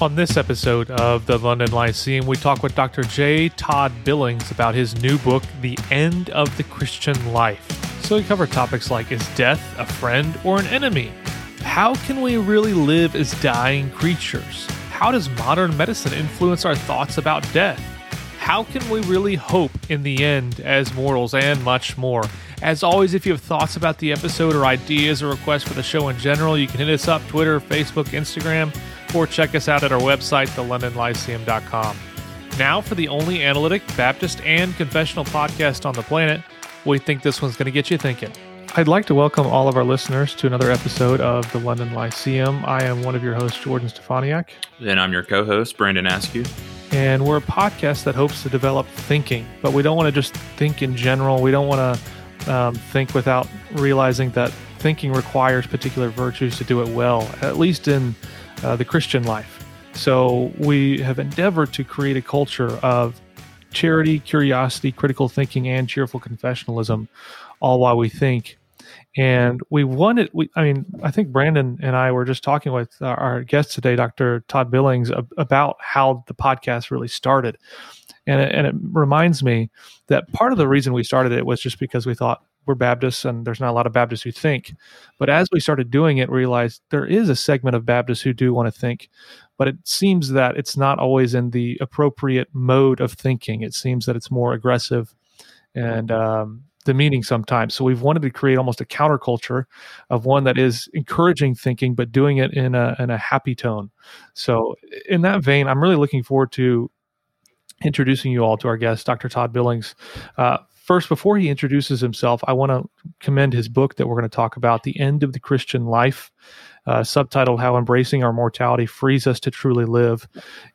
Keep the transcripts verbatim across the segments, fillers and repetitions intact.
On this episode of The London Lyceum, we talk with Doctor J. Todd Billings about his new book, The End of the Christian Life. So we cover topics like, is death a friend or an enemy? How can we really live as dying creatures? How does modern medicine influence our thoughts about death? How can we really hope in the end as mortals, and much more? As always, if you have thoughts about the episode or ideas or requests for the show in general, you can hit us up, Twitter, Facebook, Instagram, or check us out at our website, the london lyceum dot com. Now for the only analytic, Baptist, and confessional podcast on the planet, we think this one's going to get you thinking. I'd like to welcome all of our listeners to another episode of The London Lyceum. I am one of your hosts, Jordan Stefaniak. And I'm your co-host, Brandon Askew. And we're a podcast that hopes to develop thinking, but we don't want to just think in general. We don't want to um, think without realizing that thinking requires particular virtues to do it well, at least in uh, the Christian life. So we have endeavored to create a culture of charity, curiosity, critical thinking, and cheerful confessionalism, all while we think. And we wanted, we, I mean, I think Brandon and I were just talking with our, our guest today, Doctor Todd Billings, ab- about how the podcast really started. And it, and it reminds me that part of the reason we started it was just because we thought we're Baptists and there's not a lot of Baptists who think. But as we started doing it, we realized there is a segment of Baptists who do want to think, but it seems that it's not always in the appropriate mode of thinking. It seems that it's more aggressive and, um, demeaning sometimes. So we've wanted to create almost a counterculture of one that is encouraging thinking, but doing it in a in a happy tone. So in that vein, I'm really looking forward to introducing you all to our guest, Doctor Todd Billings. Uh, first, before he introduces himself, I want to commend his book that we're going to talk about, The End of the Christian Life, uh, subtitled How Embracing Our Mortality Frees Us to Truly Live.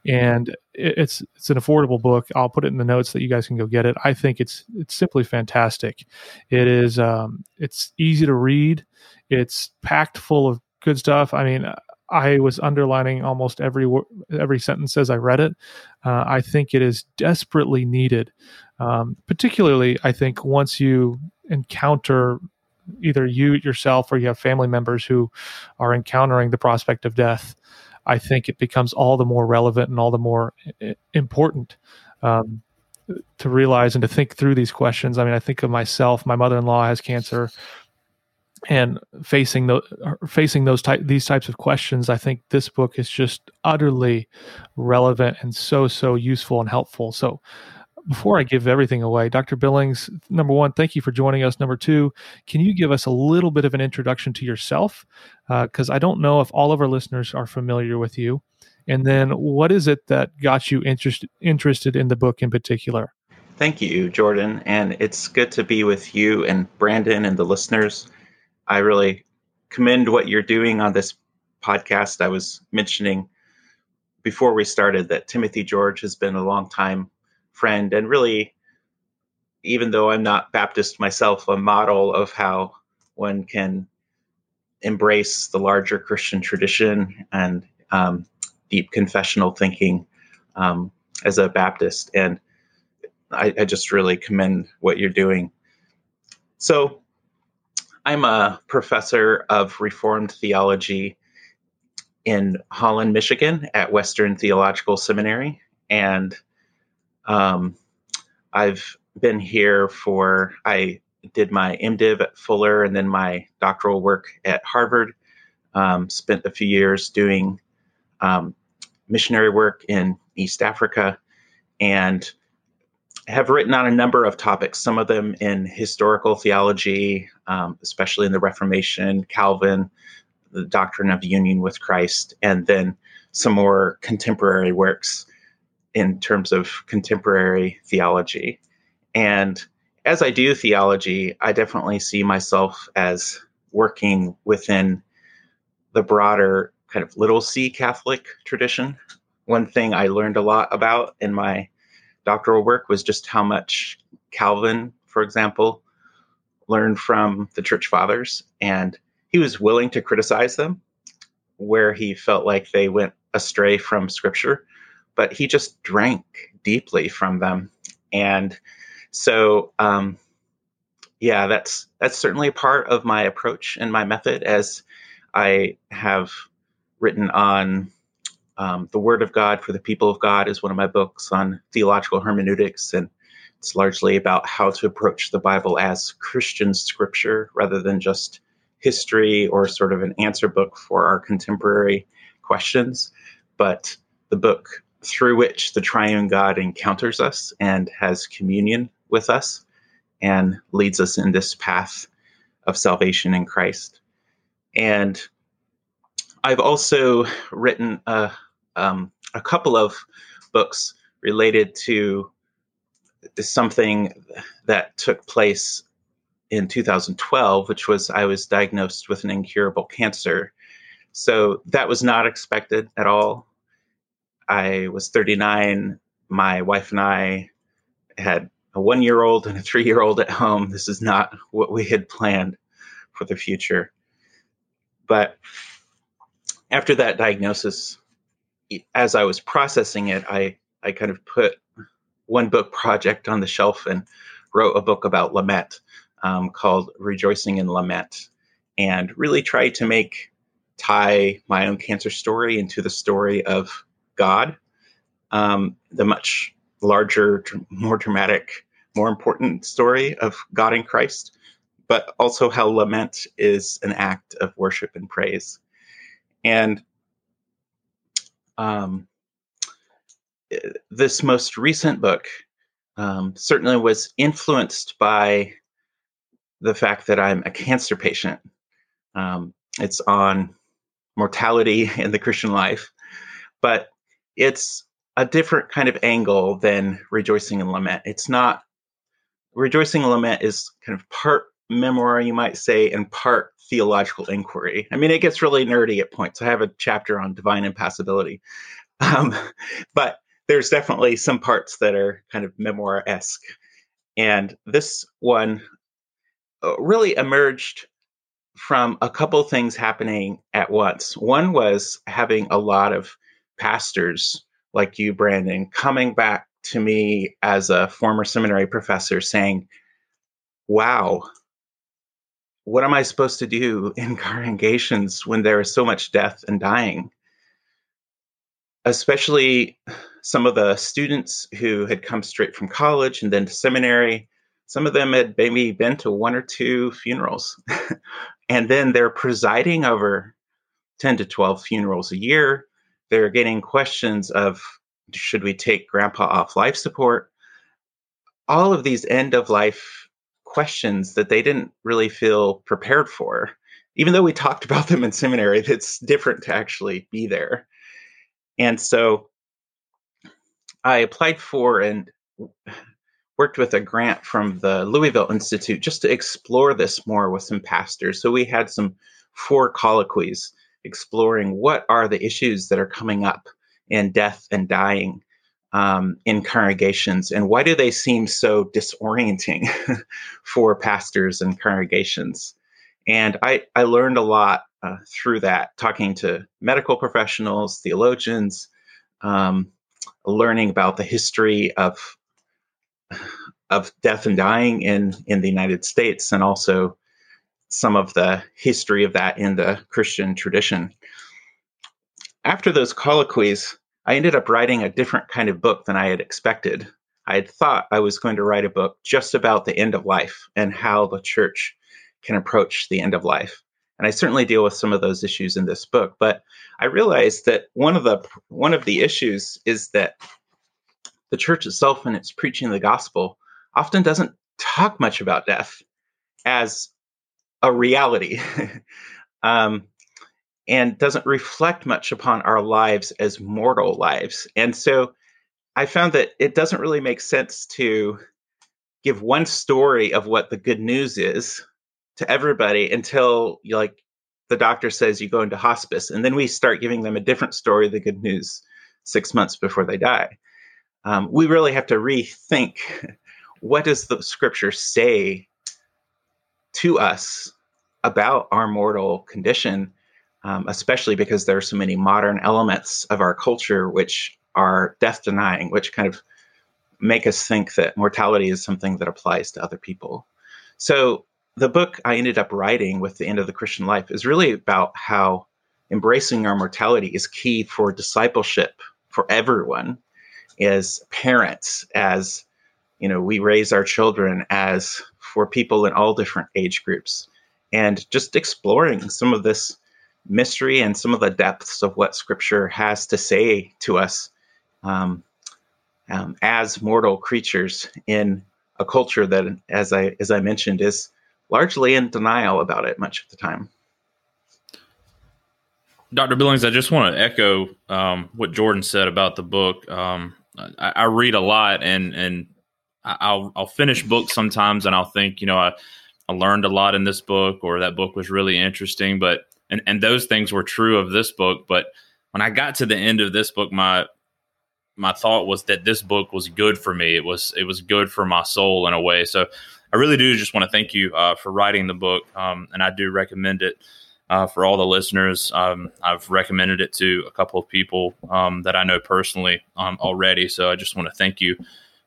And it's it's an affordable book. I'll put it in the notes that you guys can go get it. I think it's it's simply fantastic. It is um, it's easy to read. It's packed full of good stuff. I mean, I was underlining almost every every sentence as I read it. Uh, I think it is desperately needed, um, particularly I think once you encounter either you yourself or you have family members who are encountering the prospect of death. I think it becomes all the more relevant and all the more important um, to realize and to think through these questions. I mean, I think of myself. My mother-in-law has cancer, and facing the facing those type these types of questions. I think this book is just utterly relevant and so so useful and helpful. So, before I give everything away, Doctor Billings, number one, thank you for joining us. Number two, can you give us a little bit of an introduction to yourself? Because uh, I don't know if all of our listeners are familiar with you. And then what is it that got you interest, interested in the book in particular? Thank you, Jordan. And it's good to be with you and Brandon and the listeners. I really commend what you're doing on this podcast. I was mentioning before we started that Timothy George has been a long time friend, and really, even though I'm not Baptist myself, a model of how one can embrace the larger Christian tradition and um, deep confessional thinking um, as a Baptist. And I, I just really commend what you're doing. So I'm a professor of Reformed theology in Holland, Michigan at Western Theological Seminary. And Um, I've been here for, I did my MDiv at Fuller and then my doctoral work at Harvard, um, spent a few years doing um, missionary work in East Africa, and have written on a number of topics, some of them in historical theology, um, especially in the Reformation, Calvin, the Doctrine of Union with Christ, and then some more contemporary works in terms of contemporary theology. And as I do theology, I definitely see myself as working within the broader kind of little C Catholic tradition. One thing I learned a lot about in my doctoral work was just how much Calvin, for example, learned from the Church Fathers, and he was willing to criticize them where he felt like they went astray from Scripture, but he just drank deeply from them. And so, um, yeah, that's that's certainly part of my approach and my method, as I have written on Um, The Word of God for the People of God is one of my books on theological hermeneutics, and it's largely about how to approach the Bible as Christian scripture rather than just history or sort of an answer book for our contemporary questions, but the book through which the triune God encounters us and has communion with us and leads us in this path of salvation in Christ. And I've also written a, um, a couple of books related to something that took place in two thousand twelve, which was I was diagnosed with an incurable cancer. So that was not expected at all. I was thirty-nine. My wife and I had a one-year-old and a three-year-old at home. This is not what we had planned for the future. But after that diagnosis, as I was processing it, I, I kind of put one book project on the shelf and wrote a book about lament um, called Rejoicing in Lament, and really tried to make tie my own cancer story into the story of God, um, the much larger, more dramatic, more important story of God in Christ, but also how lament is an act of worship and praise. And um, this most recent book um, certainly was influenced by the fact that I'm a cancer patient. Um, it's on mortality in the Christian life, but it's a different kind of angle than Rejoicing in Lament. It's not, Rejoicing in Lament is kind of part memoir, you might say, and part theological inquiry. I mean, it gets really nerdy at points. I have a chapter on divine impassibility, um, but there's definitely some parts that are kind of memoir-esque. And this one really emerged from a couple things happening at once. One was having a lot of pastors like you, Brandon, coming back to me as a former seminary professor saying, wow, what am I supposed to do in congregations when there is so much death and dying? Especially some of the students who had come straight from college and then to seminary, some of them had maybe been to one or two funerals, and then they're presiding over ten to twelve funerals a year. They're getting questions of, should we take grandpa off life support? All of these end-of-life questions that they didn't really feel prepared for. Even though we talked about them in seminary, it's different to actually be there. And so I applied for and worked with a grant from the Louisville Institute just to explore this more with some pastors. So we had some four colloquies exploring what are the issues that are coming up in death and dying um, in congregations, and why do they seem so disorienting for pastors and congregations. And I, I learned a lot uh, through that, talking to medical professionals, theologians, um, learning about the history of of death and dying in, in the United States, and also some of the history of that in the Christian tradition. After those colloquies, I ended up writing a different kind of book than I had expected. I had thought I was going to write a book just about the end of life and how the church can approach the end of life. And I certainly deal with some of those issues in this book, but I realized that one of the one of the issues is that the church itself, in its preaching the gospel, often doesn't talk much about death as a reality, um, and doesn't reflect much upon our lives as mortal lives. And so I found that it doesn't really make sense to give one story of what the good news is to everybody until, like, the doctor says you go into hospice, and then we start giving them a different story of the good news six months before they die. Um, we really have to rethink, what does the scripture say to us about our mortal condition, um, especially because there are so many modern elements of our culture which are death denying, which kind of make us think that mortality is something that applies to other people. So the book I ended up writing with The End of the Christian Life is really about how embracing our mortality is key for discipleship for everyone, as parents, as, you know, we raise our children, as for people in all different age groups, and just exploring some of this mystery and some of the depths of what Scripture has to say to us um, um, as mortal creatures in a culture that, as I as I mentioned, is largely in denial about it much of the time. Doctor Billings, I just want to echo um, what Jordan said about the book. Um, I, I read a lot, and and I'll I'll finish books sometimes, and I'll think, you know, I, I learned a lot in this book, or that book was really interesting, but and and those things were true of this book. But when I got to the end of this book, my my thought was that this book was good for me. It was it was good for my soul in a way. So I really do just want to thank you uh, for writing the book, um, and I do recommend it. Uh, for all the listeners, um, I've recommended it to a couple of people um, that I know personally um, already. So I just want to thank you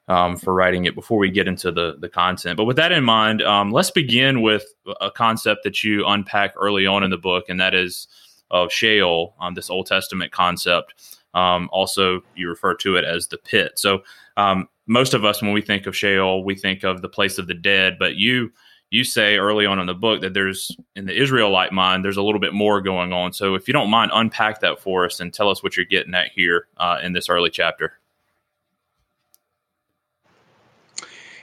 um, for writing it before we get into the, the content. But with that in mind, um, let's begin with a concept that you unpack early on in the book, and that is of Sheol, um, this Old Testament concept. Um, also, you refer to it as the pit. So um, most of us, when we think of Sheol, we think of the place of the dead, but you You say early on in the book that there's, in the Israelite mind, there's a little bit more going on. So if you don't mind, unpack that for us and tell us what you're getting at here uh, in this early chapter.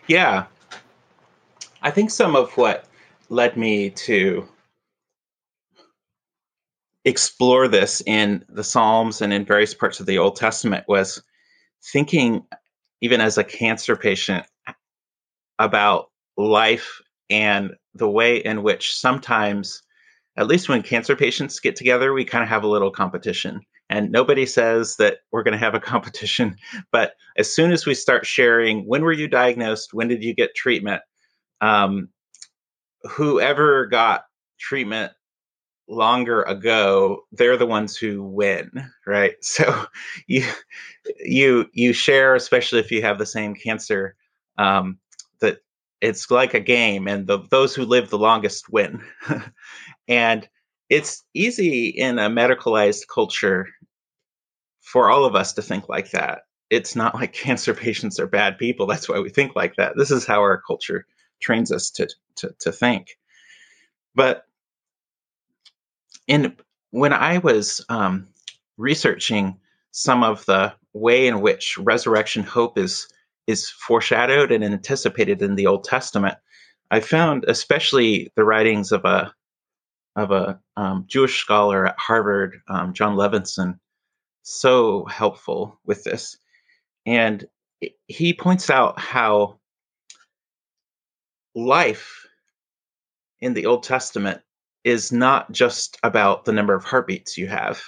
Yeah. I think some of what led me to explore this in the Psalms and in various parts of the Old Testament was thinking, even as a cancer patient, about life and the way in which sometimes, at least when cancer patients get together, we kind of have a little competition. And nobody says that we're going to have a competition. But as soon as we start sharing, when were you diagnosed? When did you get treatment? Um, whoever got treatment longer ago, they're the ones who win, right? So you you you share, especially if you have the same cancer, um, that it's like a game, and the, those who live the longest win. And it's easy in a medicalized culture for all of us to think like that. It's not like cancer patients are bad people. That's why we think like that. This is how our culture trains us to to, to think. But in when I was um, researching some of the way in which resurrection hope is is foreshadowed and anticipated in the Old Testament, I found especially the writings of a of a um, Jewish scholar at Harvard, um, John Levinson, so helpful with this. And he points out how life in the Old Testament is not just about the number of heartbeats you have.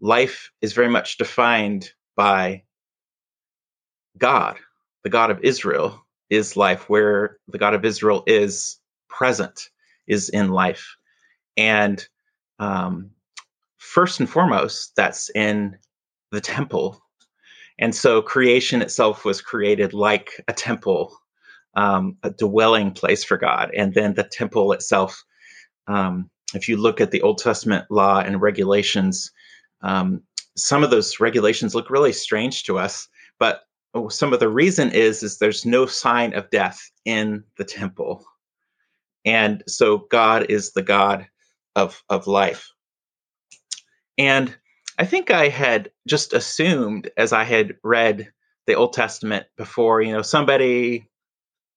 Life is very much defined by God. The God of Israel is life, where the God of Israel is present, is in life. And um, first and foremost, that's in the temple. And so creation itself was created like a temple, um, a dwelling place for God. And then the temple itself, um, if you look at the Old Testament law and regulations, um, some of those regulations look really strange to us, but some of the reason is, is there's no sign of death in the temple. And so God is the God of, of life. And I think I had just assumed, as I had read the Old Testament before, you know, somebody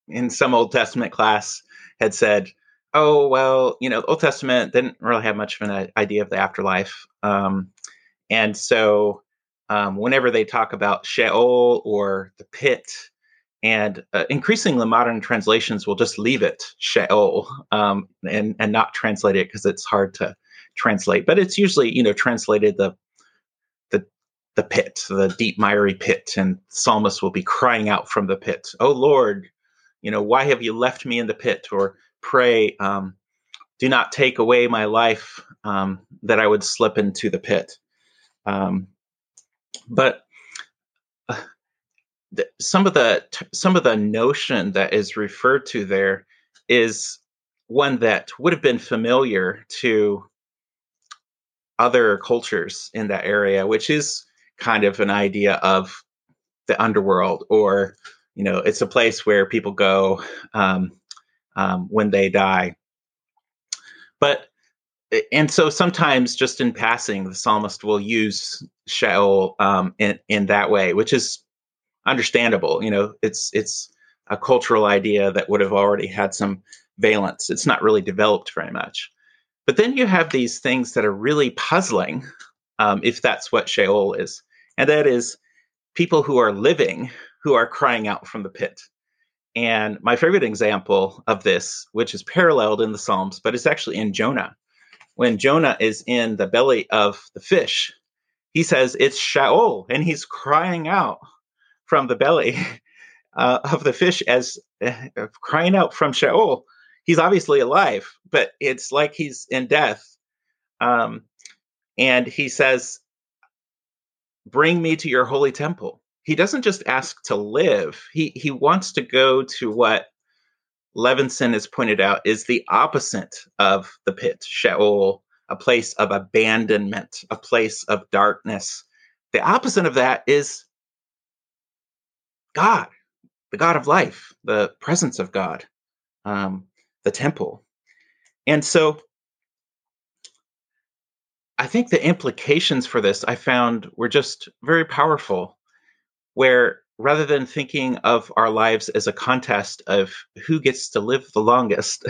in some Old Testament class had said, oh, well, you know, the Old Testament didn't really have much of an idea of the afterlife. Um, and so Um, whenever they talk about Sheol or the pit, and uh, increasingly modern translations will just leave it Sheol um, and and not translate it because it's hard to translate. But it's usually, you know, translated the the the pit, the deep miry pit, and psalmists will be crying out from the pit, "Oh Lord, you know, why have you left me in the pit?" Or pray, um, "Do not take away my life, um, that I would slip into the pit." Um, But uh, the, some of the t- some of the notion that is referred to there is one that would have been familiar to other cultures in that area, which is kind of an idea of the underworld, or, you know, it's a place where people go um, um, when they die. But, and so sometimes just in passing, the psalmist will use Sheol um, in, in that way, which is understandable. You know, it's, it's a cultural idea that would have already had some valence. It's not really developed very much. But then you have these things that are really puzzling, um, if that's what Sheol is. And that is people who are living, who are crying out from the pit. And my favorite example of this, which is paralleled in the Psalms, but it's actually in Jonah. When Jonah is in the belly of the fish, he says, it's Sheol, and he's crying out from the belly uh, of the fish as uh, crying out from Sheol. He's obviously alive, but it's like he's in death. Um, and he says, bring me to your holy temple. He doesn't just ask to live. He, he wants to go to what Levinson has pointed out is the opposite of the pit, Sheol, a place of abandonment, a place of darkness. The opposite of that is God, the God of life, the presence of God, um, the temple. And so I think the implications for this I found were just very powerful, where rather than thinking of our lives as a contest of who gets to live the longest,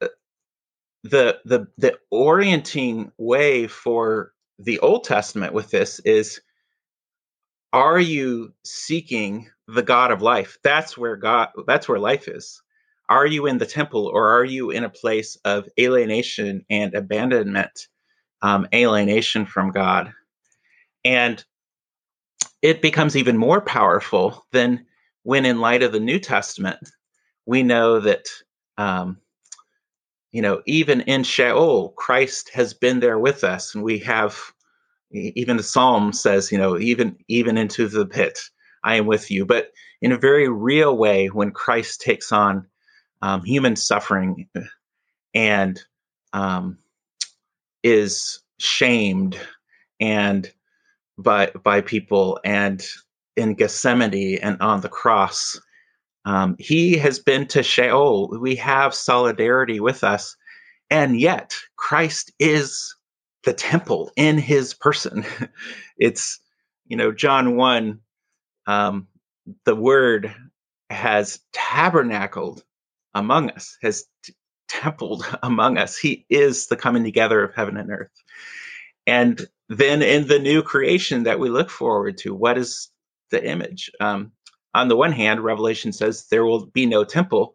the, the, the orienting way for the Old Testament with this is, are you seeking the God of life? That's where God, that's where life is. Are you in the temple, or are you in a place of alienation and abandonment, um, alienation from God? And it becomes even more powerful than when, in light of the New Testament, we know that, um, you know, even in Sheol, Christ has been there with us. And we have, even the Psalm says, you know, even, even into the pit, I am with you. But in a very real way, when Christ takes on um, human suffering and um, is shamed and by by people, and in Gethsemane and on the cross, um, he has been to Sheol. We have solidarity with us, and yet Christ is the temple in his person. It's, you know, John one, um, the Word has tabernacled among us, has t- templed among us. He is the coming together of heaven and earth. And then in the new creation that we look forward to, what is the image? Um, on the one hand, Revelation says there will be no temple.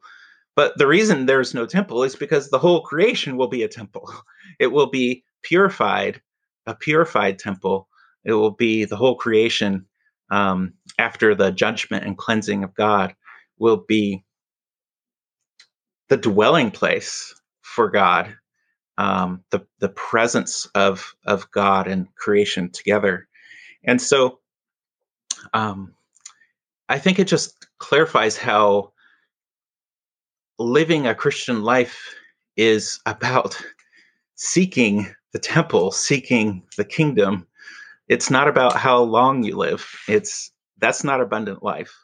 But the reason there's no temple is because the whole creation will be a temple. It will be purified, a purified temple. It will be the whole creation um, after the judgment and cleansing of God will be the dwelling place for God. Um, the the presence of of God and creation together. And so um, I think it just clarifies how living a Christian life is about seeking the temple, seeking the kingdom. It's not about how long you live. It's that's not abundant life.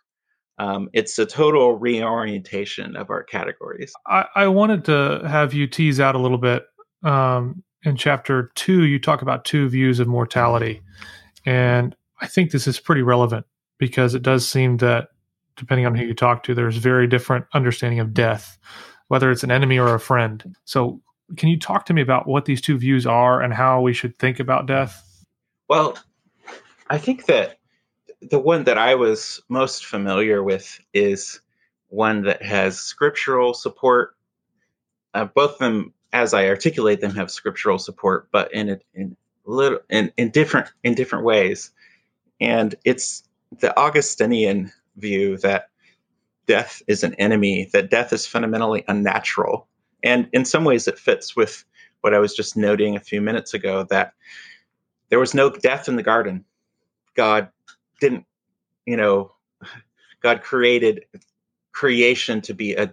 Um, it's a total reorientation of our categories. I, I wanted to have you tease out a little bit. Um, in chapter two, you talk about two views of mortality. And I think this is pretty relevant because it does seem that, depending on who you talk to, there's very different understanding of death, whether it's an enemy or a friend. So can you talk to me about what these two views are and how we should think about death? Well, I think that the one that I was most familiar with is one that has scriptural support. Uh, both of them, as I articulate them, have scriptural support, but in a, in little in, in different in different ways. And it's the Augustinian view that death is an enemy, that death is fundamentally unnatural. And in some ways it fits with what I was just noting a few minutes ago, that there was no death in the garden. God didn't, you know, God created creation to be a,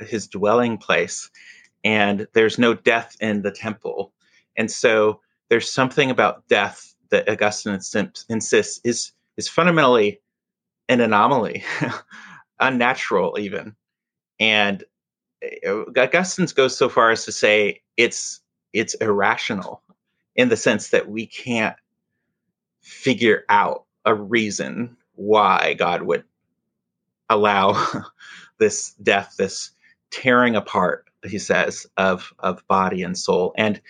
his dwelling place. And there's no death in the temple. And so there's something about death that Augustine ins- insists is is fundamentally an anomaly, unnatural even. And Augustine goes so far as to say it's it's irrational in the sense that we can't figure out a reason why God would allow this death, this tearing apart, he says, of of body and soul. And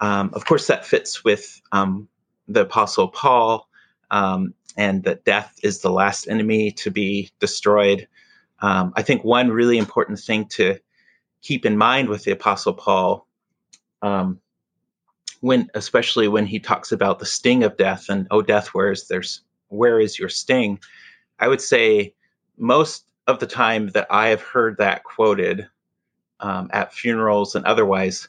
um, of course, that fits with um, the Apostle Paul, um, and that death is the last enemy to be destroyed. Um, I think one really important thing to keep in mind with the Apostle Paul, um, when especially when he talks about the sting of death and, oh, death, where is there's where is your sting? I would say most of the time that I have heard that quoted um, at funerals and otherwise,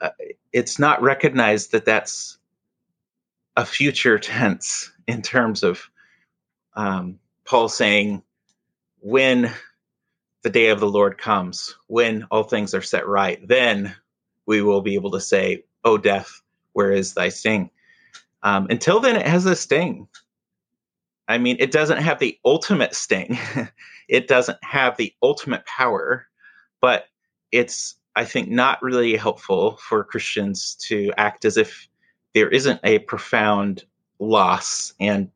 uh, it's not recognized that that's a future tense in terms of um, Paul saying, when the day of the Lord comes, when all things are set right, then we will be able to say, oh, death, where is thy sting? Um, until then, it has a sting. I mean, it doesn't have the ultimate sting. It doesn't have the ultimate power, but it's, I think, not really helpful for Christians to act as if there isn't a profound loss and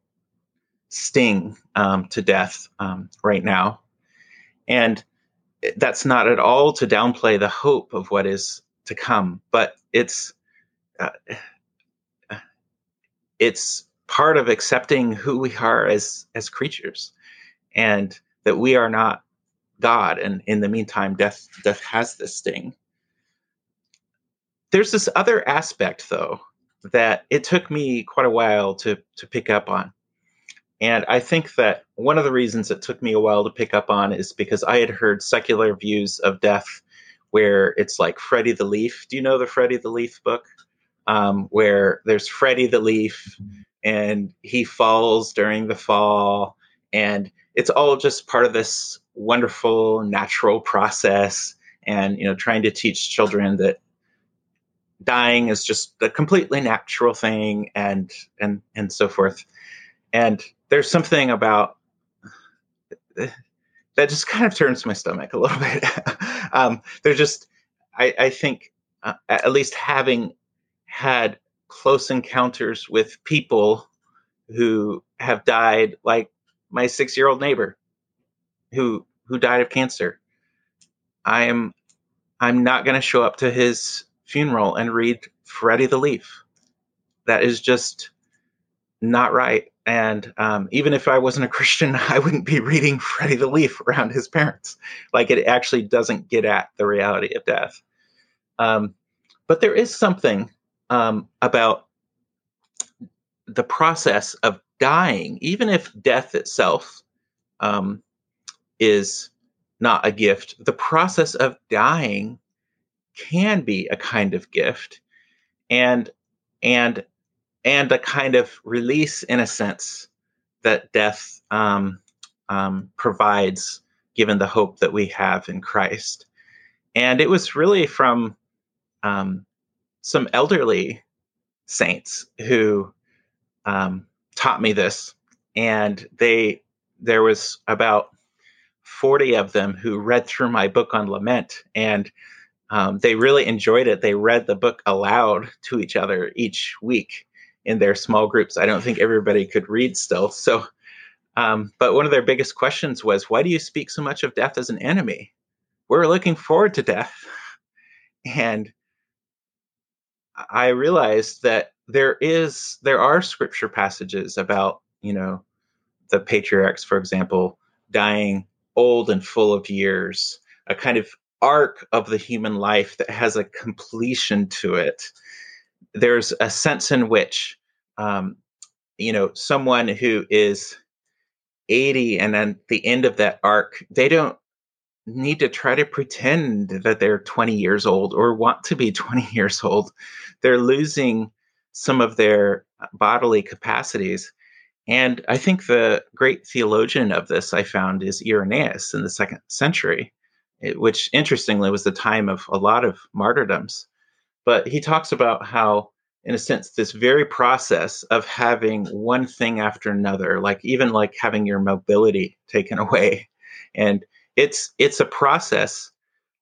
sting um, to death um, right now. And that's not at all to downplay the hope of what is to come, but it's uh, it's part of accepting who we are as as creatures, and that we are not God. And in the meantime, death death has this sting. There's this other aspect, though, that it took me quite a while to to pick up on. And I think that one of the reasons it took me a while to pick up on is because I had heard secular views of death where it's like Freddie the Leaf. Do you know the Freddie the Leaf book? Um, where there's Freddie the Leaf and he falls during the fall. And it's all just part of this wonderful natural process. And, you know, trying to teach children that dying is just a completely natural thing and and and so forth. And there's something about that just kind of turns my stomach a little bit. um, they're just, I, I think, uh, at least having had close encounters with people who have died, like my six-year-old neighbor who who died of cancer. I am I'm not going to show up to his funeral and read Freddie the Leaf. That is just not right. And um, even if I wasn't a Christian, I wouldn't be reading Freddie the Leaf around his parents. Like, it actually doesn't get at the reality of death. Um, but there is something um, about the process of dying, even if death itself um, is not a gift. The process of dying can be a kind of gift, and and. and a kind of release, in a sense, that death um, um, provides, given the hope that we have in Christ. And it was really from um, some elderly saints who um, taught me this. And they there was about forty of them who read through my book on lament, and um, they really enjoyed it. They read the book aloud to each other each week in their small groups. I don't think everybody could read still. So, um, but one of their biggest questions was, why do you speak so much of death as an enemy? We're looking forward to death. And I realized that there is, there are scripture passages about, you know, the patriarchs, for example, dying old and full of years, a kind of arc of the human life that has a completion to it. There's a sense in which, um, you know, someone who is eighty and at the end of that arc, they don't need to try to pretend that they're twenty years old or want to be twenty years old. They're losing some of their bodily capacities. And I think the great theologian of this, I found, is Irenaeus in the second century, which interestingly was the time of a lot of martyrdoms. But he talks about how, in a sense, this very process of having one thing after another, like even like having your mobility taken away. And it's it's a process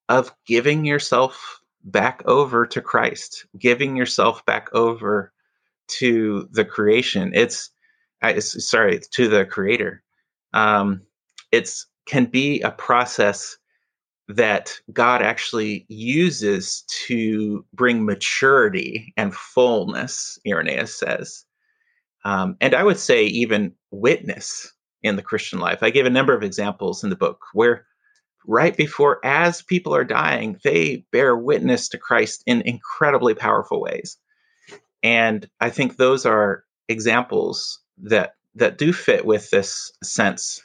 of giving yourself back over to Christ, giving yourself back over to the creation. It's, I, it's sorry, to the creator. Um, it's can be a process that God actually uses to bring maturity and fullness, Irenaeus says. Um, and I would say even witness in the Christian life. I gave a number of examples in the book where right before, as people are dying, they bear witness to Christ in incredibly powerful ways. And I think those are examples that that do fit with this sense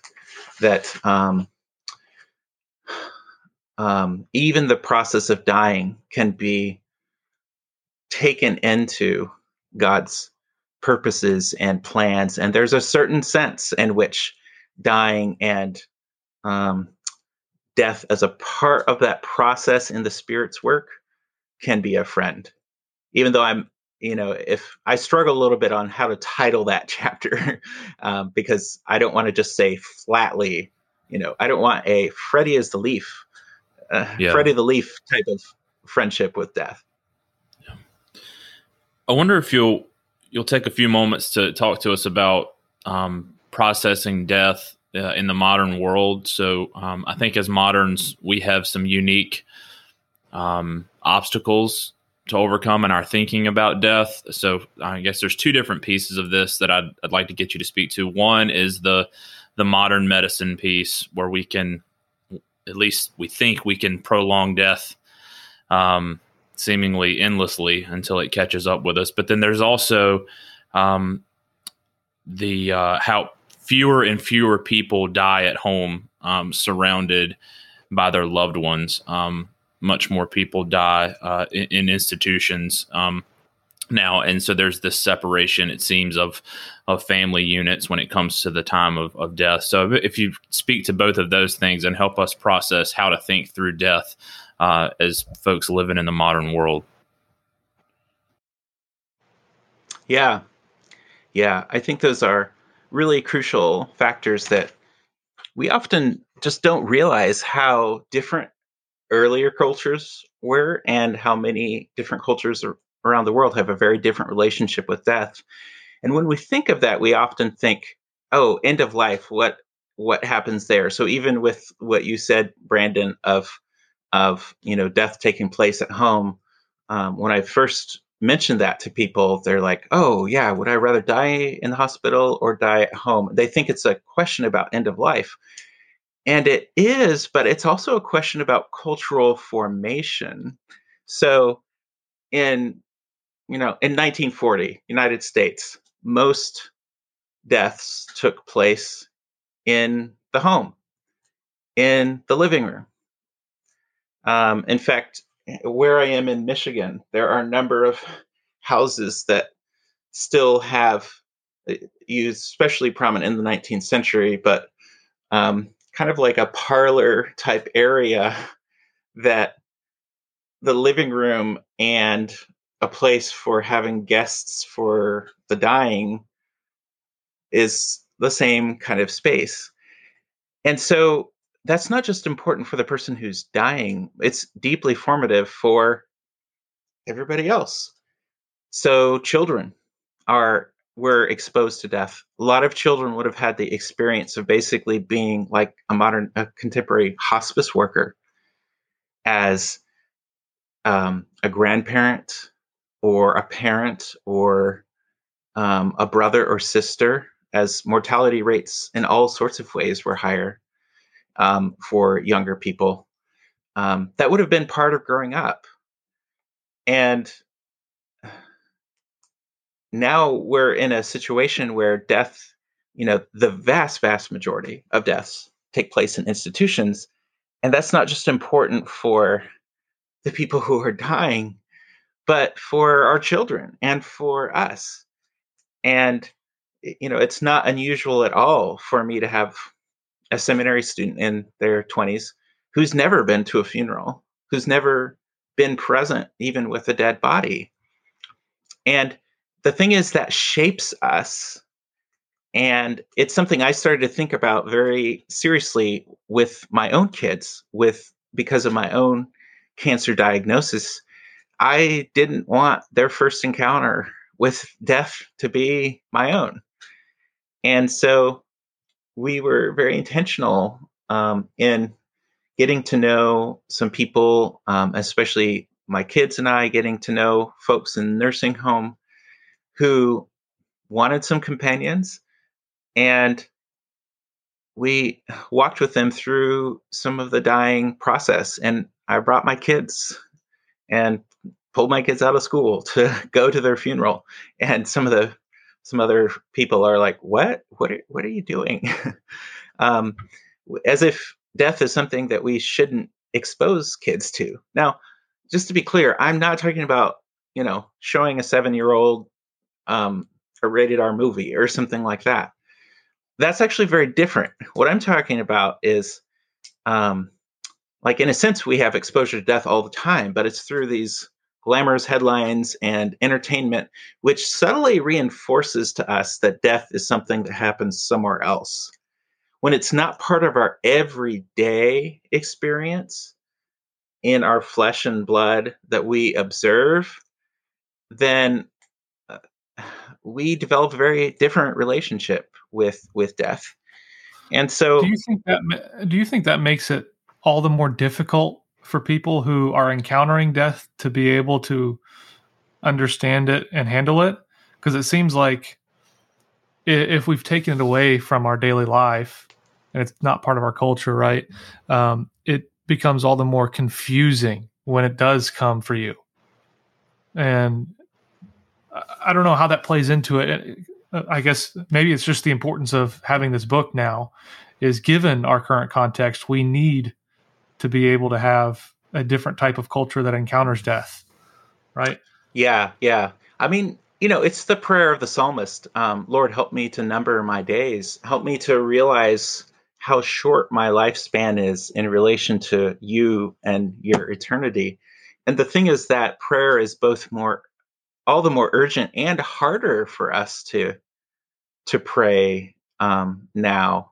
that um, Um, even the process of dying can be taken into God's purposes and plans. And there's a certain sense in which dying and um, death as a part of that process in the Spirit's work can be a friend. Even though I'm, you know, if I struggle a little bit on how to title that chapter, um, because I don't want to just say flatly, you know, I don't want a Freddie is the Leaf. Uh, yeah. Freddie the Leaf type of friendship with death. Yeah. I wonder if you'll you'll take a few moments to talk to us about um, processing death uh, in the modern world. So um, I think as moderns, we have some unique um, obstacles to overcome in our thinking about death. So I guess there's two different pieces of this that I'd, I'd like to get you to speak to. One is the the modern medicine piece, where we can, at least we think we can prolong death um, seemingly endlessly until it catches up with us. But then there's also um, the uh, how fewer and fewer people die at home um, surrounded by their loved ones. Um, much more people die uh, in, in institutions um, now. And so there's this separation, it seems, of of family units when it comes to the time of, of death. So if you speak to both of those things and help us process how to think through death uh, as folks living in the modern world. Yeah. Yeah. I think those are really crucial factors that we often just don't realize how different earlier cultures were and how many different cultures are around the world have a very different relationship with death. And when we think of that, we often think, oh, end of life, what what happens there? So even with what you said, Brandon, of of you know death taking place at home, um, when I first mentioned that to people, they're like, oh, yeah, would I rather die in the hospital or die at home? They think it's a question about end of life. And it is, but it's also a question about cultural formation. So in You know, in nineteen forty, United States, most deaths took place in the home, in the living room. Um, in fact, where I am in Michigan, there are a number of houses that still have, especially prominent in the nineteenth century, but um, kind of like a parlor type area that the living room and a place for having guests for the dying is the same kind of space. And so that's not just important for the person who's dying, it's deeply formative for everybody else. So children are were exposed to death. A lot of children would have had the experience of basically being like a modern, a contemporary hospice worker as um, a grandparent, or a parent, or um, a brother or sister, as mortality rates in all sorts of ways were higher um, for younger people. Um, that would have been part of growing up. And now we're in a situation where death, you know, the vast, vast majority of deaths take place in institutions. And that's not just important for the people who are dying, but for our children and for us. And, you know, it's not unusual at all for me to have a seminary student in their twenties who's never been to a funeral, who's never been present even with a dead body. And the thing is, that shapes us. And it's something I started to think about very seriously with my own kids, with because of my own cancer diagnosis. I didn't want their first encounter with death to be my own. And so we were very intentional um, in getting to know some people, um, especially my kids and I, getting to know folks in the nursing home who wanted some companions. And we walked with them through some of the dying process. And I brought my kids and pulled my kids out of school to go to their funeral. And some of the some other people are like, what? What are, what are you doing? um, as if death is something that we shouldn't expose kids to. Now, just to be clear, I'm not talking about, you know, showing a seven-year-old um, a rated R movie or something like that. That's actually very different. What I'm talking about is, um, like, in a sense, we have exposure to death all the time, but it's through these glamorous headlines and entertainment, which subtly reinforces to us that death is something that happens somewhere else. When it's not part of our everyday experience in our flesh and blood that we observe, then we develop a very different relationship with with death. And so do you think that do you think that makes it all the more difficult for people who are encountering death to be able to understand it and handle it? Because it seems like if we've taken it away from our daily life and it's not part of our culture, right, um, it becomes all the more confusing when it does come for you. And I don't know how that plays into it. I guess maybe it's just the importance of having this book now is, given our current context, we need to be able to have a different type of culture that encounters death, right? Yeah, yeah. I mean, you know, it's the prayer of the psalmist. Um, Lord, help me to number my days. Help me to realize how short my lifespan is in relation to you and your eternity. And the thing is that prayer is both more all the more urgent and harder for us to, to pray um, now.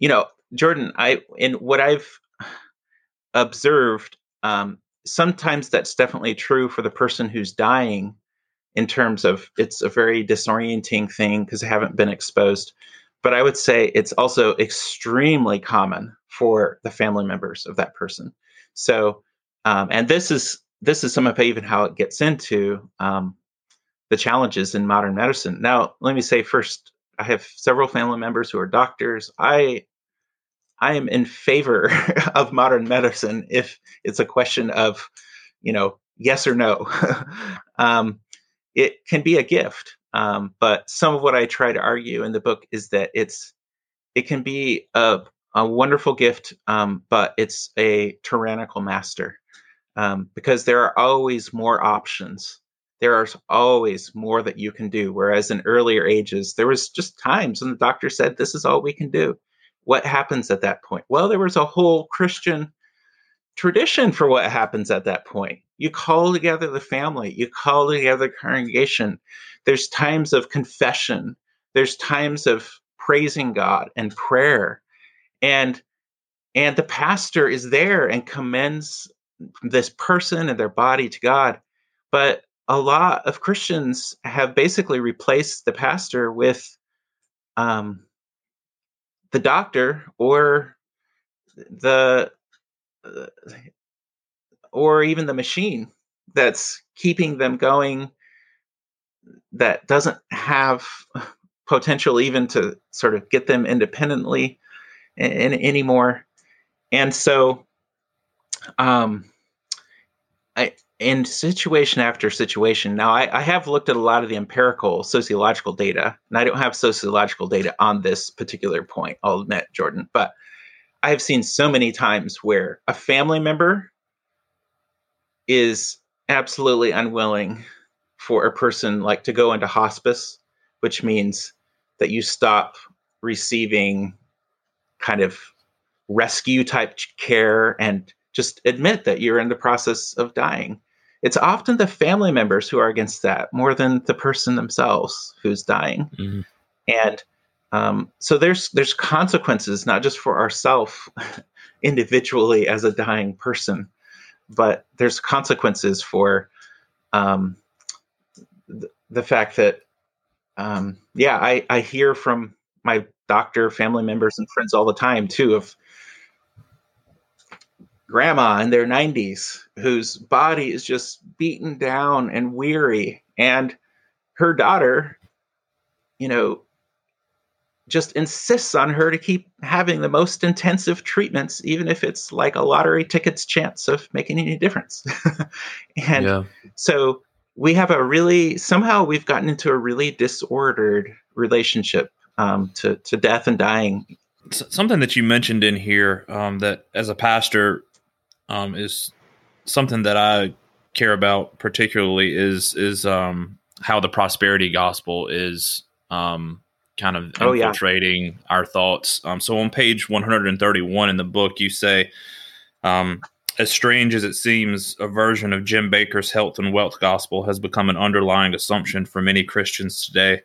You know, Jordan, I, in what I've observed, um, sometimes that's definitely true for the person who's dying, in terms of it's a very disorienting thing because they haven't been exposed. But I would say it's also extremely common for the family members of that person. So, um, and this is, This is some of even how it gets into um, the challenges in modern medicine. Now, let me say first, I have several family members who are doctors. I I am in favor of modern medicine if it's a question of, you know, yes or no. um, it can be a gift, um, but some of what I try to argue in the book is that it's it can be a, a wonderful gift, um, but it's a tyrannical master. Um, because there are always more options. There are always more that you can do. Whereas in earlier ages, there was just times when the doctor said, this is all we can do. What happens at that point? Well, there was a whole Christian tradition for what happens at that point. You call together the family. You call together the congregation. There's times of confession. There's times of praising God and prayer. And, and the pastor is there and commends this person and their body to God. But a lot of Christians have basically replaced the pastor with um, the doctor or the uh, or even the machine that's keeping them going, that doesn't have potential even to sort of get them independently in, in, anymore. And so Um, I, in situation after situation, now I, I have looked at a lot of the empirical sociological data, and I don't have sociological data on this particular point, I'll admit, Jordan, but I've seen so many times where a family member is absolutely unwilling for a person like to go into hospice, which means that you stop receiving kind of rescue type care and Just admit that you're in the process of dying. It's often the family members who are against that more than the person themselves who's dying. Mm-hmm. And um, so there's there's consequences, not just for ourselves individually as a dying person, but there's consequences for um, th- the fact that, um, yeah, I, I hear from my doctor, family members, and friends all the time, too, of grandma in their nineties whose body is just beaten down and weary, and her daughter, you know, just insists on her to keep having the most intensive treatments, even if it's like a lottery ticket's chance of making any difference. And yeah. So we have a really, somehow we've gotten into a really disordered relationship um, to, to death and dying. S- something that you mentioned in here um, that as a pastor um, is something that I care about particularly is, is um, how the prosperity gospel is um kind of infiltrating oh, yeah. our thoughts. Um, so on page one hundred thirty-one in the book, you say, um, as strange as it seems, a version of Jim Baker's health and wealth gospel has become an underlying assumption for many Christians today.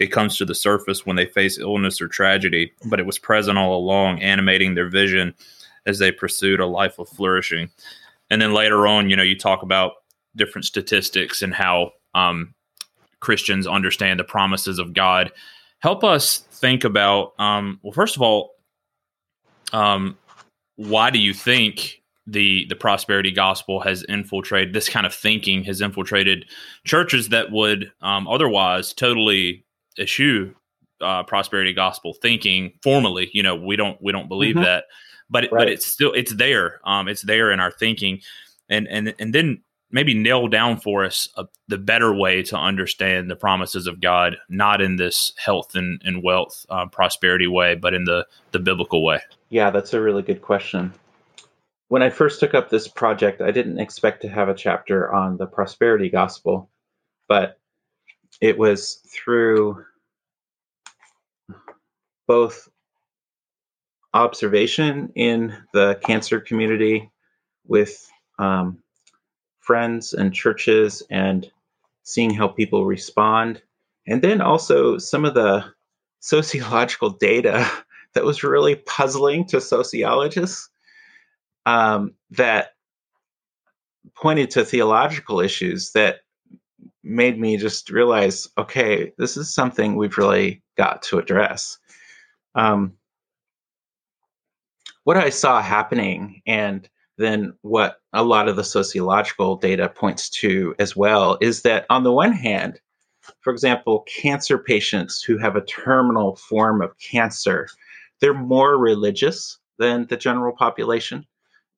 It comes to the surface when they face illness or tragedy, but it was present all along, animating their vision as they pursued a life of flourishing. And then later on, you know, you talk about different statistics and how um, Christians understand the promises of God. Help us think about, um, well, first of all, um, why do you think the the prosperity gospel has infiltrated, this kind of thinking has infiltrated churches that would um, otherwise totally eschew uh, prosperity gospel thinking formally? You know, we don't we don't believe mm-hmm. that, but it, right. but it's still it's there. Um, it's there in our thinking, and and and then. Maybe nail down for us uh, the better way to understand the promises of God, not in this health and, and wealth uh, prosperity way, but in the, the biblical way. Yeah, that's a really good question. When I first took up this project, I didn't expect to have a chapter on the prosperity gospel, but it was through both observation in the cancer community with um, friends and churches and seeing how people respond. And then also some of the sociological data that was really puzzling to sociologists um, that pointed to theological issues that made me just realize, okay, this is something we've really got to address. Um, what I saw happening and then what a lot of the sociological data points to as well is that on the one hand, for example, cancer patients who have a terminal form of cancer, they're more religious than the general population,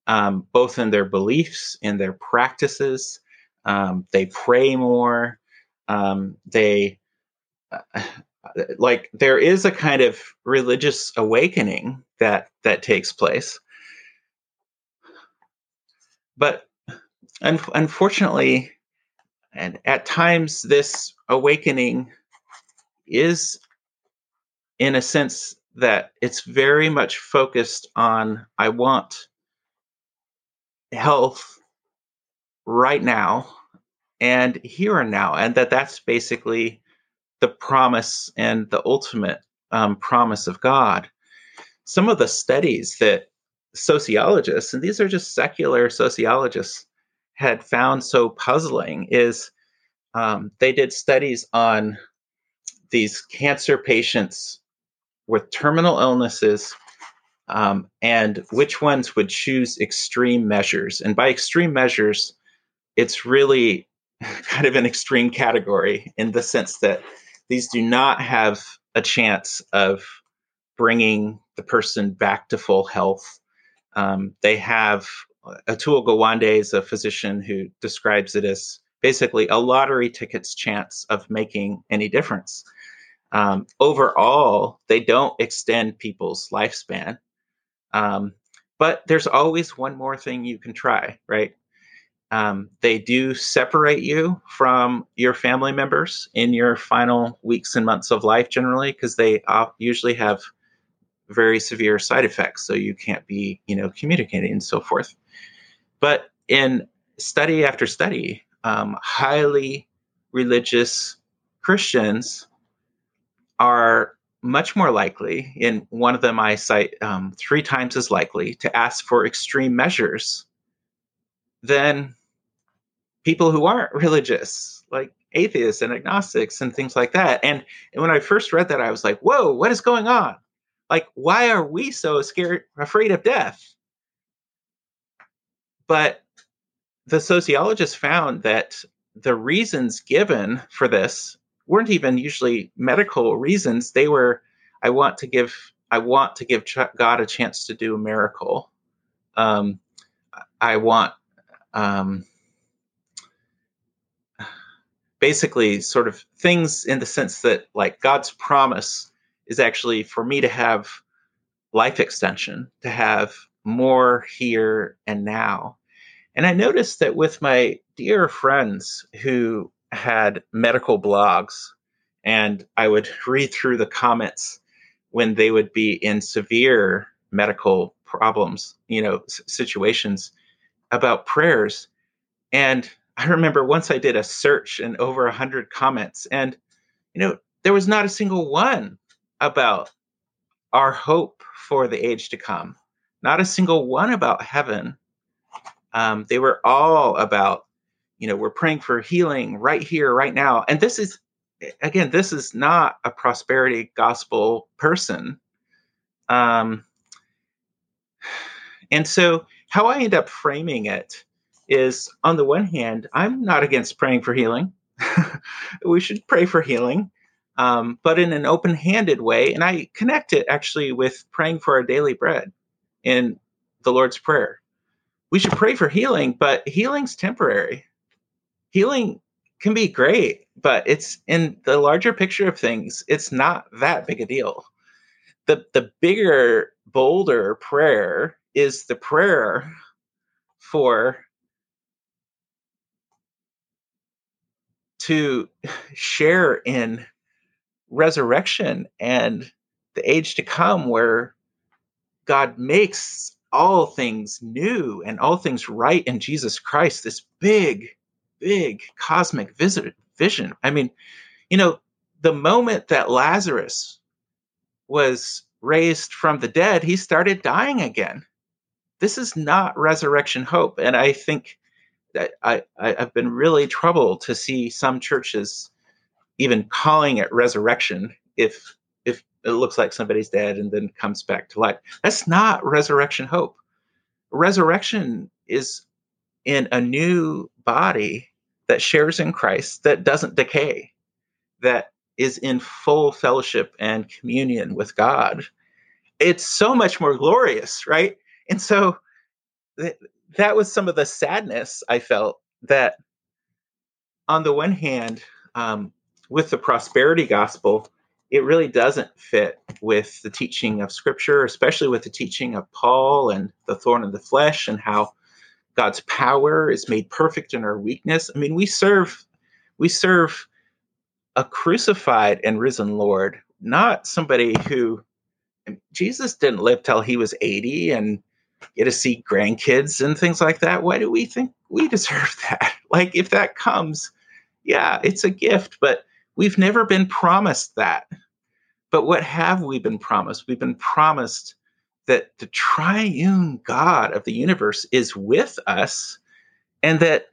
um, both in their beliefs, in their practices. Um, they pray more. Um, they uh, like there is a kind of religious awakening that that takes place. But un- unfortunately, and at times, this awakening is, in a sense, that it's very much focused on, I want health right now and here and now, and that that's basically the promise and the ultimate um, promise of God. Some of the studies that sociologists, and these are just secular sociologists, had found so puzzling is um, they did studies on these cancer patients with terminal illnesses um, and which ones would choose extreme measures. And by extreme measures, it's really kind of an extreme category in the sense that these do not have a chance of bringing the person back to full health. Um, they have, Atul Gawande is a physician who describes it as basically a lottery ticket's chance of making any difference. Um, overall, they don't extend people's lifespan. Um, but there's always one more thing you can try, right? Um, they do separate you from your family members in your final weeks and months of life generally, because they uh, usually have very severe side effects, so you can't be, you know, communicating and so forth. But in study after study, um, highly religious Christians are much more likely, in one of them I cite um, three times as likely, to ask for extreme measures than people who aren't religious, like atheists and agnostics and things like that. And, and when I first read that, I was like, whoa, what is going on? Like, why are we so scared, afraid of death? But the sociologists found that the reasons given for this weren't even usually medical reasons. They were, I want to give, I want to give God a chance to do a miracle. Um, I want, um, basically sort of things in the sense that, like, God's promise is actually for me to have life extension, to have more here and now. And I noticed that with my dear friends who had medical blogs, and I would read through the comments when they would be in severe medical problems, you know, s- situations about prayers. And I remember once I did a search and over a hundred comments, and, you know, there was not a single one about our hope for the age to come, not a single one about heaven. Um, they were all about, you know, we're praying for healing right here, right now. And this is, again, this is not a prosperity gospel person. Um, and so how I end up framing it is, on the one hand, I'm not against praying for healing. We should pray for healing, um, but in an open-handed way. And I connect it actually with praying for our daily bread in the Lord's Prayer. We should pray for healing, but healing's temporary. Healing can be great, but it's, in the larger picture of things, it's not that big a deal. The the bigger, bolder prayer is the prayer for to share in resurrection and the age to come, where God makes all things new and all things right in Jesus Christ, this big, big cosmic visit, vision. I mean, you know, the moment that Lazarus was raised from the dead, he started dying again. This is not resurrection hope. And I think that I, I, I've been really troubled to see some churches even calling it resurrection if if it looks like somebody's dead and then comes back to life. That's not resurrection hope. Resurrection is in a new body that shares in Christ, that doesn't decay, that is in full fellowship and communion with God. It's so much more glorious, right? And so th- that was some of the sadness I felt, that on the one hand, um, with the prosperity gospel, it really doesn't fit with the teaching of Scripture, especially with the teaching of Paul and the thorn of the flesh, and how God's power is made perfect in our weakness. I mean, we serve, we serve a crucified and risen Lord, not somebody who, Jesus didn't live till he was eighty and get to see grandkids and things like that. Why do we think we deserve that? Like, if that comes, yeah, it's a gift, but we've never been promised that. But what have we been promised? We've been promised that the triune God of the universe is with us, and that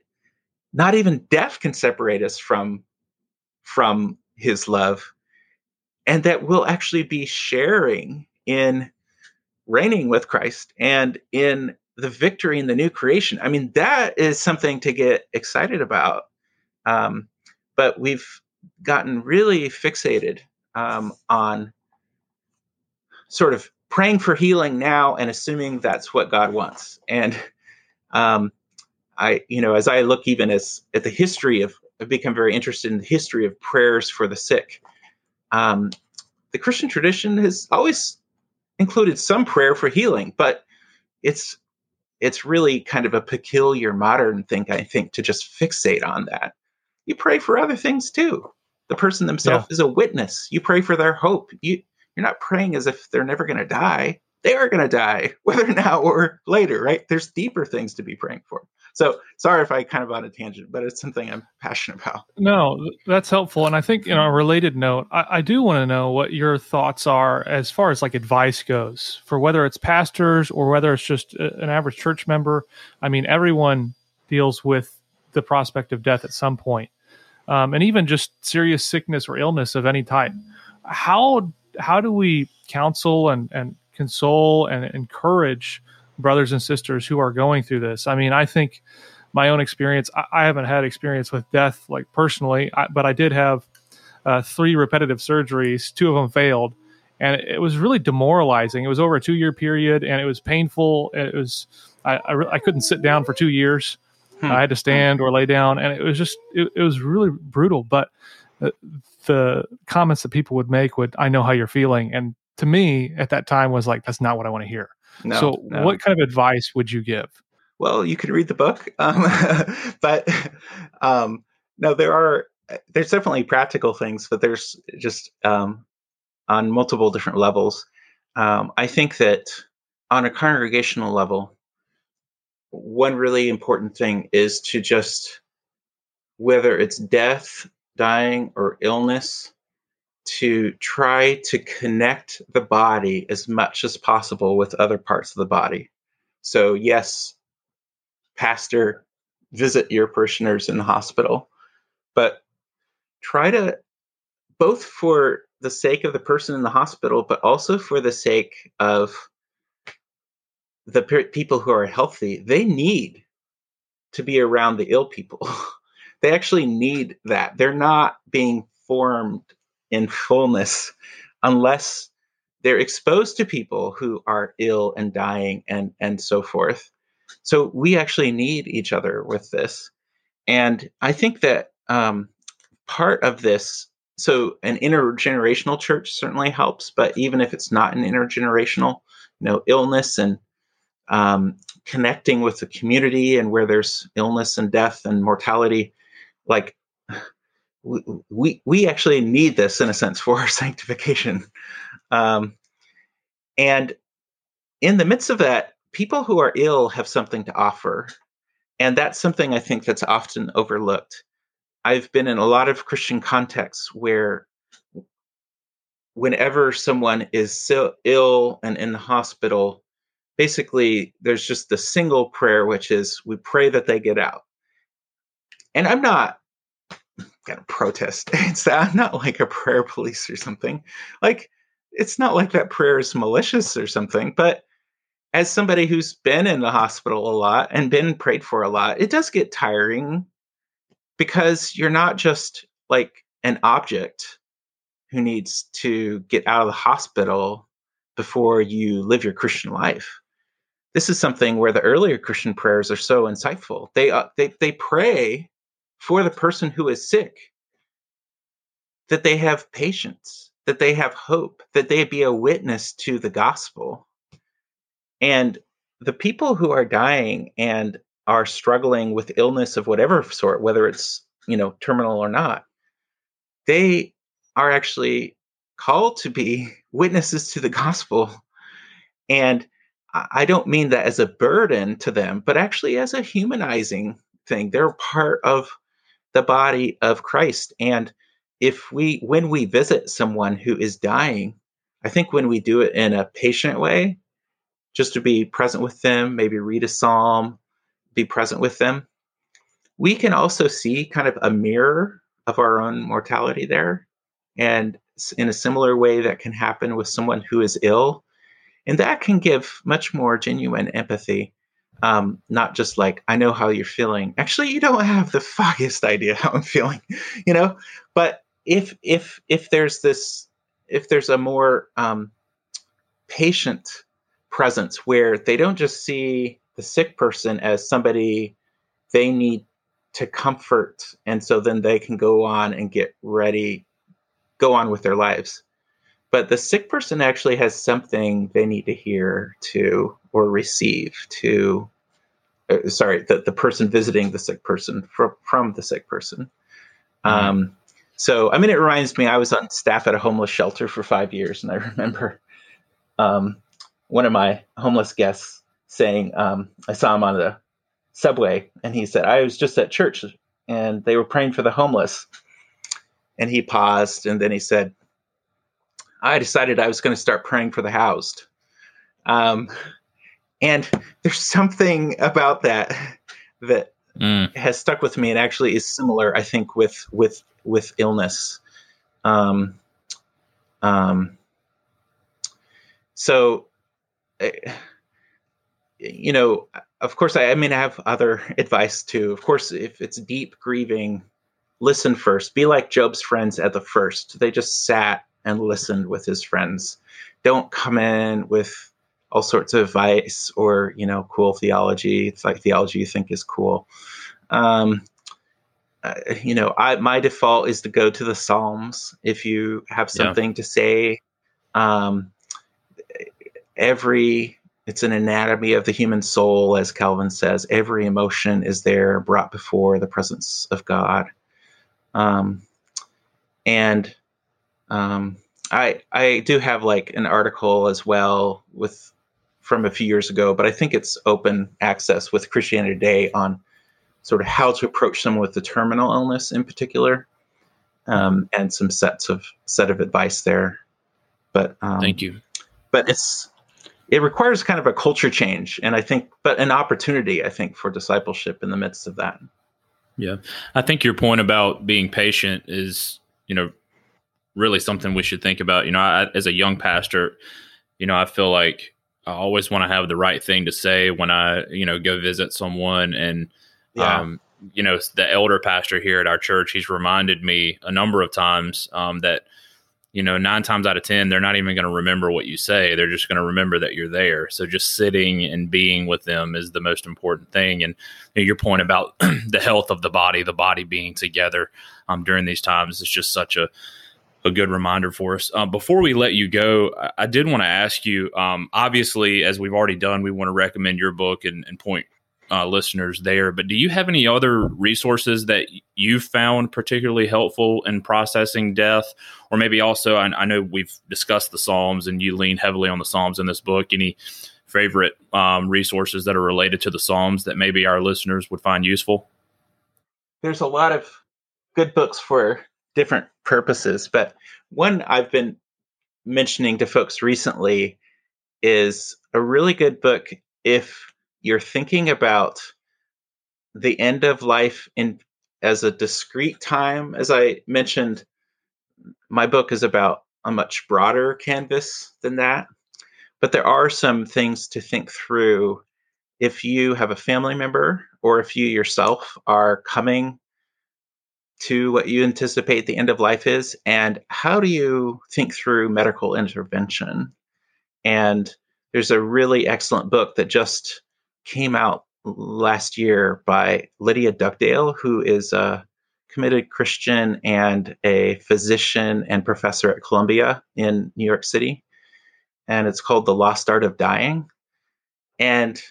not even death can separate us from, from his love, and that we'll actually be sharing in reigning with Christ and in the victory in the new creation. I mean, that is something to get excited about. Um, but we've gotten really fixated um, on sort of praying for healing now and assuming that's what God wants. And um, I, you know, as I look even as at the history of, I've become very interested in the history of prayers for the sick. Um, the Christian tradition has always included some prayer for healing, but it's it's really kind of a peculiar modern thing, I think, to just fixate on that. You pray for other things too. The person themselves yeah. is a witness. You pray for their hope. You, you're not praying as if they're never going to die. They are going to die, whether now or later, right? There's deeper things to be praying for. So sorry if I kind of on a tangent, but it's something I'm passionate about. No, that's helpful. And I think, you know, a related note, I, I do want to know what your thoughts are as far as like advice goes for whether it's pastors or whether it's just a, an average church member. I mean, everyone deals with the prospect of death at some point, um, and even just serious sickness or illness of any type. How how do we counsel and, and console and encourage brothers and sisters who are going through this? I mean, I think my own experience, I, I haven't had experience with death, like personally, I, but I did have uh, three repetitive surgeries. Two of them failed, and it, it was really demoralizing. It was over a two year period, and it was painful. It was, I, I, re- I couldn't sit down for two years. Hmm. I had to stand or lay down, and it was just, it, it was really brutal. But the, the comments that people would make would, I know how you're feeling. And to me at that time was like, that's not what I want to hear. No, so no. What kind of advice would you give? Well, you could read the book, um, but um, no, there are, there's definitely practical things, but there's just um, on multiple different levels. Um, I think that on a congregational level, one really important thing is to just, whether it's death, dying, or illness, to try to connect the body as much as possible with other parts of the body. So yes, pastor, visit your parishioners in the hospital, but try to, both for the sake of the person in the hospital, but also for the sake of the per- people who are healthy, they need to be around the ill people. They actually need that. They're not being formed in fullness unless they're exposed to people who are ill and dying and, and so forth. So we actually need each other with this. And I think that um, part of this, so an intergenerational church certainly helps, but even if it's not an intergenerational, you know, illness and Um, connecting with the community, and where there's illness and death and mortality, like we we, we actually need this in a sense for our sanctification. Um, and in the midst of that, people who are ill have something to offer, and that's something I think that's often overlooked. I've been in a lot of Christian contexts where whenever someone is so ill and in the hospital, basically, there's just the single prayer, which is we pray that they get out. And I'm not going to protest. It's I'm not like a prayer police or something. Like, it's not like that prayer is malicious or something. But as somebody who's been in the hospital a lot and been prayed for a lot, it does get tiring, because you're not just like an object who needs to get out of the hospital before you live your Christian life. This is something where the earlier Christian prayers are so insightful. They uh, they they pray for the person who is sick, that they have patience, that they have hope, that they be a witness to the gospel. And the people who are dying and are struggling with illness of whatever sort, whether it's, you know, terminal or not, they are actually called to be witnesses to the gospel. And I don't mean that as a burden to them, but actually as a humanizing thing. They're part of the body of Christ. And if we, when we visit someone who is dying, I think when we do it in a patient way, just to be present with them, maybe read a psalm, be present with them, we can also see kind of a mirror of our own mortality there. And in a similar way, that can happen with someone who is ill. And that can give much more genuine empathy, um, not just like, I know how you're feeling. Actually, you don't have the foggiest idea how I'm feeling, you know? But if if if there's this, if there's a more um, patient presence where they don't just see the sick person as somebody they need to comfort, and so then they can go on and get ready go on with their lives. But the sick person actually has something they need to hear to or receive to, uh, sorry, the, the person visiting the sick person from, from the sick person. Mm-hmm. Um, so, I mean, it reminds me, I was on staff at a homeless shelter for five years, and I remember um, one of my homeless guests saying, um, I saw him on the subway, and he said, I was just at church, and they were praying for the homeless. And he paused, and then he said, I decided I was going to start praying for the housed. Um, and there's something about that that mm. has stuck with me, and actually is similar, I think, with with with illness. Um, um, so, you know, of course, I, I mean, I have other advice too. Of course, if it's deep grieving, listen first. Be like Job's friends at the first. They just sat and listened with his friends. Don't come in with all sorts of advice or, you know, cool theology. It's like theology you think is cool. Um, uh, you know, I, my default is to go to the Psalms if you have something yeah. to say. Um, every, it's an anatomy of the human soul, as Calvin says. Every emotion is there brought before the presence of God. Um, and, um, I, I do have like an article as well with, from a few years ago, but I think it's open access with Christianity Today on sort of how to approach someone with the terminal illness in particular. Um, and some sets of, set of advice there, but, um, thank you, but it's, it requires kind of a culture change, and I think, but an opportunity, I think, for discipleship in the midst of that. Yeah. I think your point about being patient is, you know, really something we should think about. You know, I, as a young pastor, you know, I feel like I always want to have the right thing to say when I, you know, go visit someone. And, yeah. um, you know, the elder pastor here at our church, he's reminded me a number of times um, that, you know, nine times out of ten, they're not even going to remember what you say. They're just going to remember that you're there. So just sitting and being with them is the most important thing. And you know, your point about the health of the body, the body being together um, during these times is just such a, a good reminder for us. Um, before we let you go, I, I did want to ask you, um, obviously, as we've already done, we want to recommend your book and, and point uh, listeners there. But do you have any other resources that you found particularly helpful in processing death? Or maybe also, I, I know we've discussed the Psalms and you lean heavily on the Psalms in this book. Any favorite um, resources that are related to the Psalms that maybe our listeners would find useful? There's a lot of good books for different purposes, but one I've been mentioning to folks recently is a really good book if you're thinking about the end of life in as a discrete time. As I mentioned, my book is about a much broader canvas than that, but there are some things to think through if you have a family member or if you yourself are coming to what you anticipate the end of life is, and how do you think through medical intervention. And there's a really excellent book that just came out last year by Lydia Dugdale, who is a committed Christian and a physician and professor at Columbia in New York City. And it's called The Lost Art of Dying. And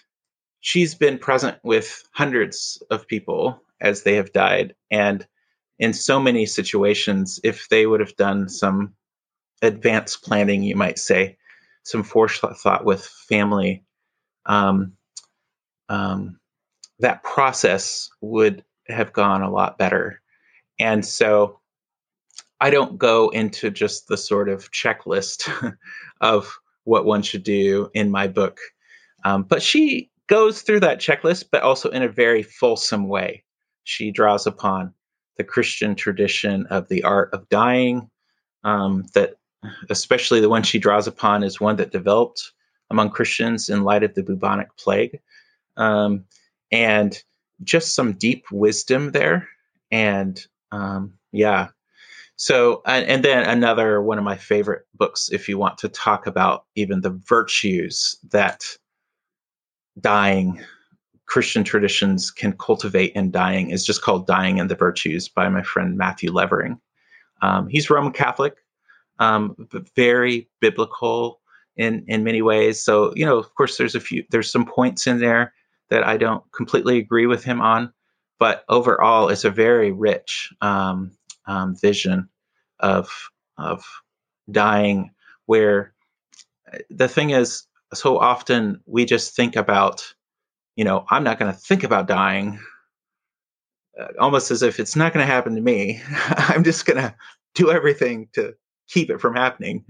she's been present with hundreds of people as they have died. And in so many situations, if they would have done some advanced planning, you might say, some forethought with family, um, um, that process would have gone a lot better. And so I don't go into just the sort of checklist of what one should do in my book. Um, but she goes through that checklist, but also in a very fulsome way. She draws upon the Christian tradition of the art of dying, um, that especially the one she draws upon is one that developed among Christians in light of the bubonic plague. Um, and just some deep wisdom there. And um, yeah. So, and, and then another one of my favorite books, if you want to talk about even the virtues that dying Christian traditions can cultivate in dying, is just called Dying and the Virtues by my friend Matthew Levering. Um, he's Roman Catholic, um, but very biblical in, in many ways. So, you know, of course there's a few, there's some points in there that I don't completely agree with him on, but overall it's a very rich um, um, vision of of dying, where the thing is, so often we just think about, you know, I'm not going to think about dying, uh, almost as if it's not going to happen to me. I'm just going to do everything to keep it from happening.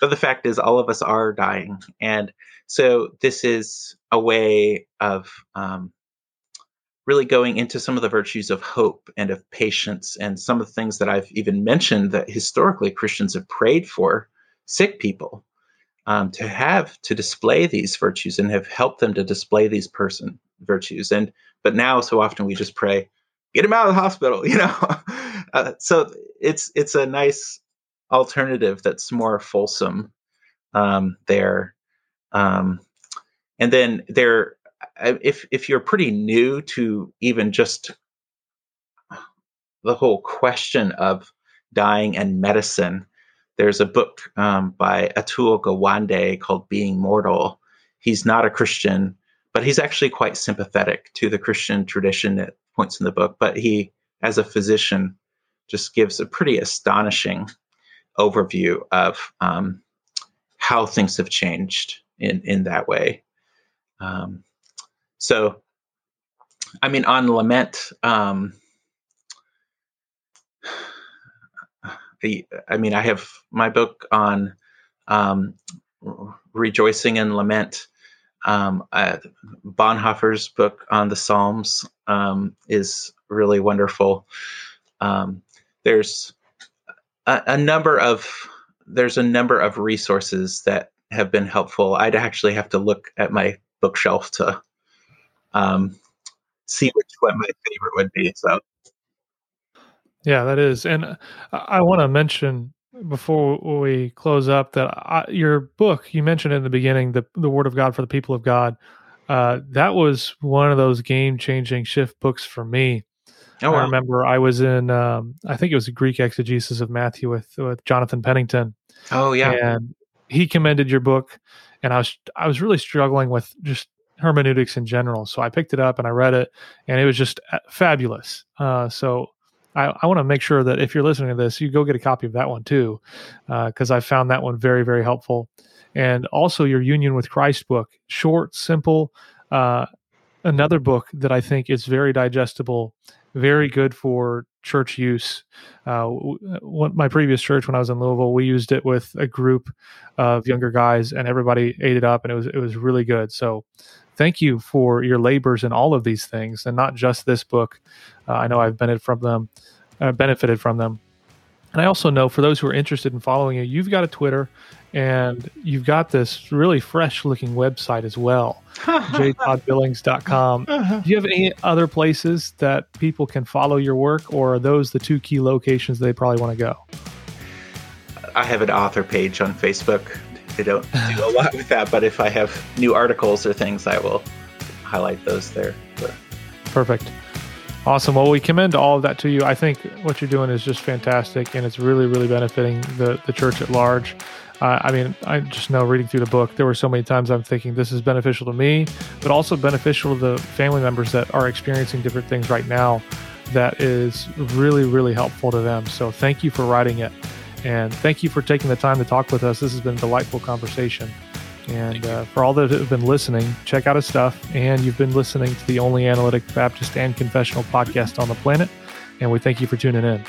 But the fact is, all of us are dying. And so this is a way of um, really going into some of the virtues of hope and of patience and some of the things that I've even mentioned that historically Christians have prayed for sick people um, to have, to display these virtues and have helped them to display these person virtues. And, but now so often we just pray, get him out of the hospital, you know? uh, so it's, it's a nice alternative that's more fulsome um, there. Um, and then there, if if you're pretty new to even just the whole question of dying and medicine, there's a book um, by Atul Gawande called Being Mortal. He's not a Christian, but he's actually quite sympathetic to the Christian tradition at points in the book. But he, as a physician, just gives a pretty astonishing overview of um, how things have changed in, in that way. Um, so, I mean, on lament, um, the, I mean, I have my book on um, Rejoicing in Lament. Um, uh, Bonhoeffer's book on the Psalms um, is really wonderful. Um, there's a, a number of there's a number of resources that have been helpful. I'd actually have to look at my bookshelf to um, see which one my favorite would be. So, yeah, that is, and I, I want to mention before we close up that I, your book you mentioned in the beginning, the the Word of God for the People of God, uh, that was one of those game changing shift books for me. Oh, wow. I remember I was in, um, I think it was a Greek exegesis of Matthew with with Jonathan Pennington. Oh yeah, and he commended your book. And I was I was really struggling with just hermeneutics in general, so I picked it up and I read it, and it was just fabulous. Uh, so I, I want to make sure that if you're listening to this, you go get a copy of that one too, because uh, I found that one very, very helpful. And also your Union with Christ book, short, simple, uh, another book that I think is very digestible, very good for church use. Uh, one, my previous church, when I was in Louisville, we used it with a group of younger guys, and everybody ate it up, and it was it was really good. So, thank you for your labors in all of these things, and not just this book. Uh, I know I've benefited from them. Uh, benefited from them, and I also know for those who are interested in following you, you've got a Twitter, and you've got this really fresh-looking website as well, j todd billings dot com. Uh-huh. Do you have any other places that people can follow your work, or are those the two key locations they probably want to go? I have an author page on Facebook. I don't do a lot with that, but if I have new articles or things, I will highlight those there. Perfect. Awesome. Well, we commend all of that to you. I think what you're doing is just fantastic, and it's really, really benefiting the, the church at large. Uh, I mean, I just know reading through the book, there were so many times I'm thinking this is beneficial to me, but also beneficial to the family members that are experiencing different things right now that is really, really helpful to them. So thank you for writing it. And thank you for taking the time to talk with us. This has been a delightful conversation. And uh, for all that have been listening, check out his stuff. And you've been listening to the only analytic, Baptist, and confessional podcast on the planet. And we thank you for tuning in.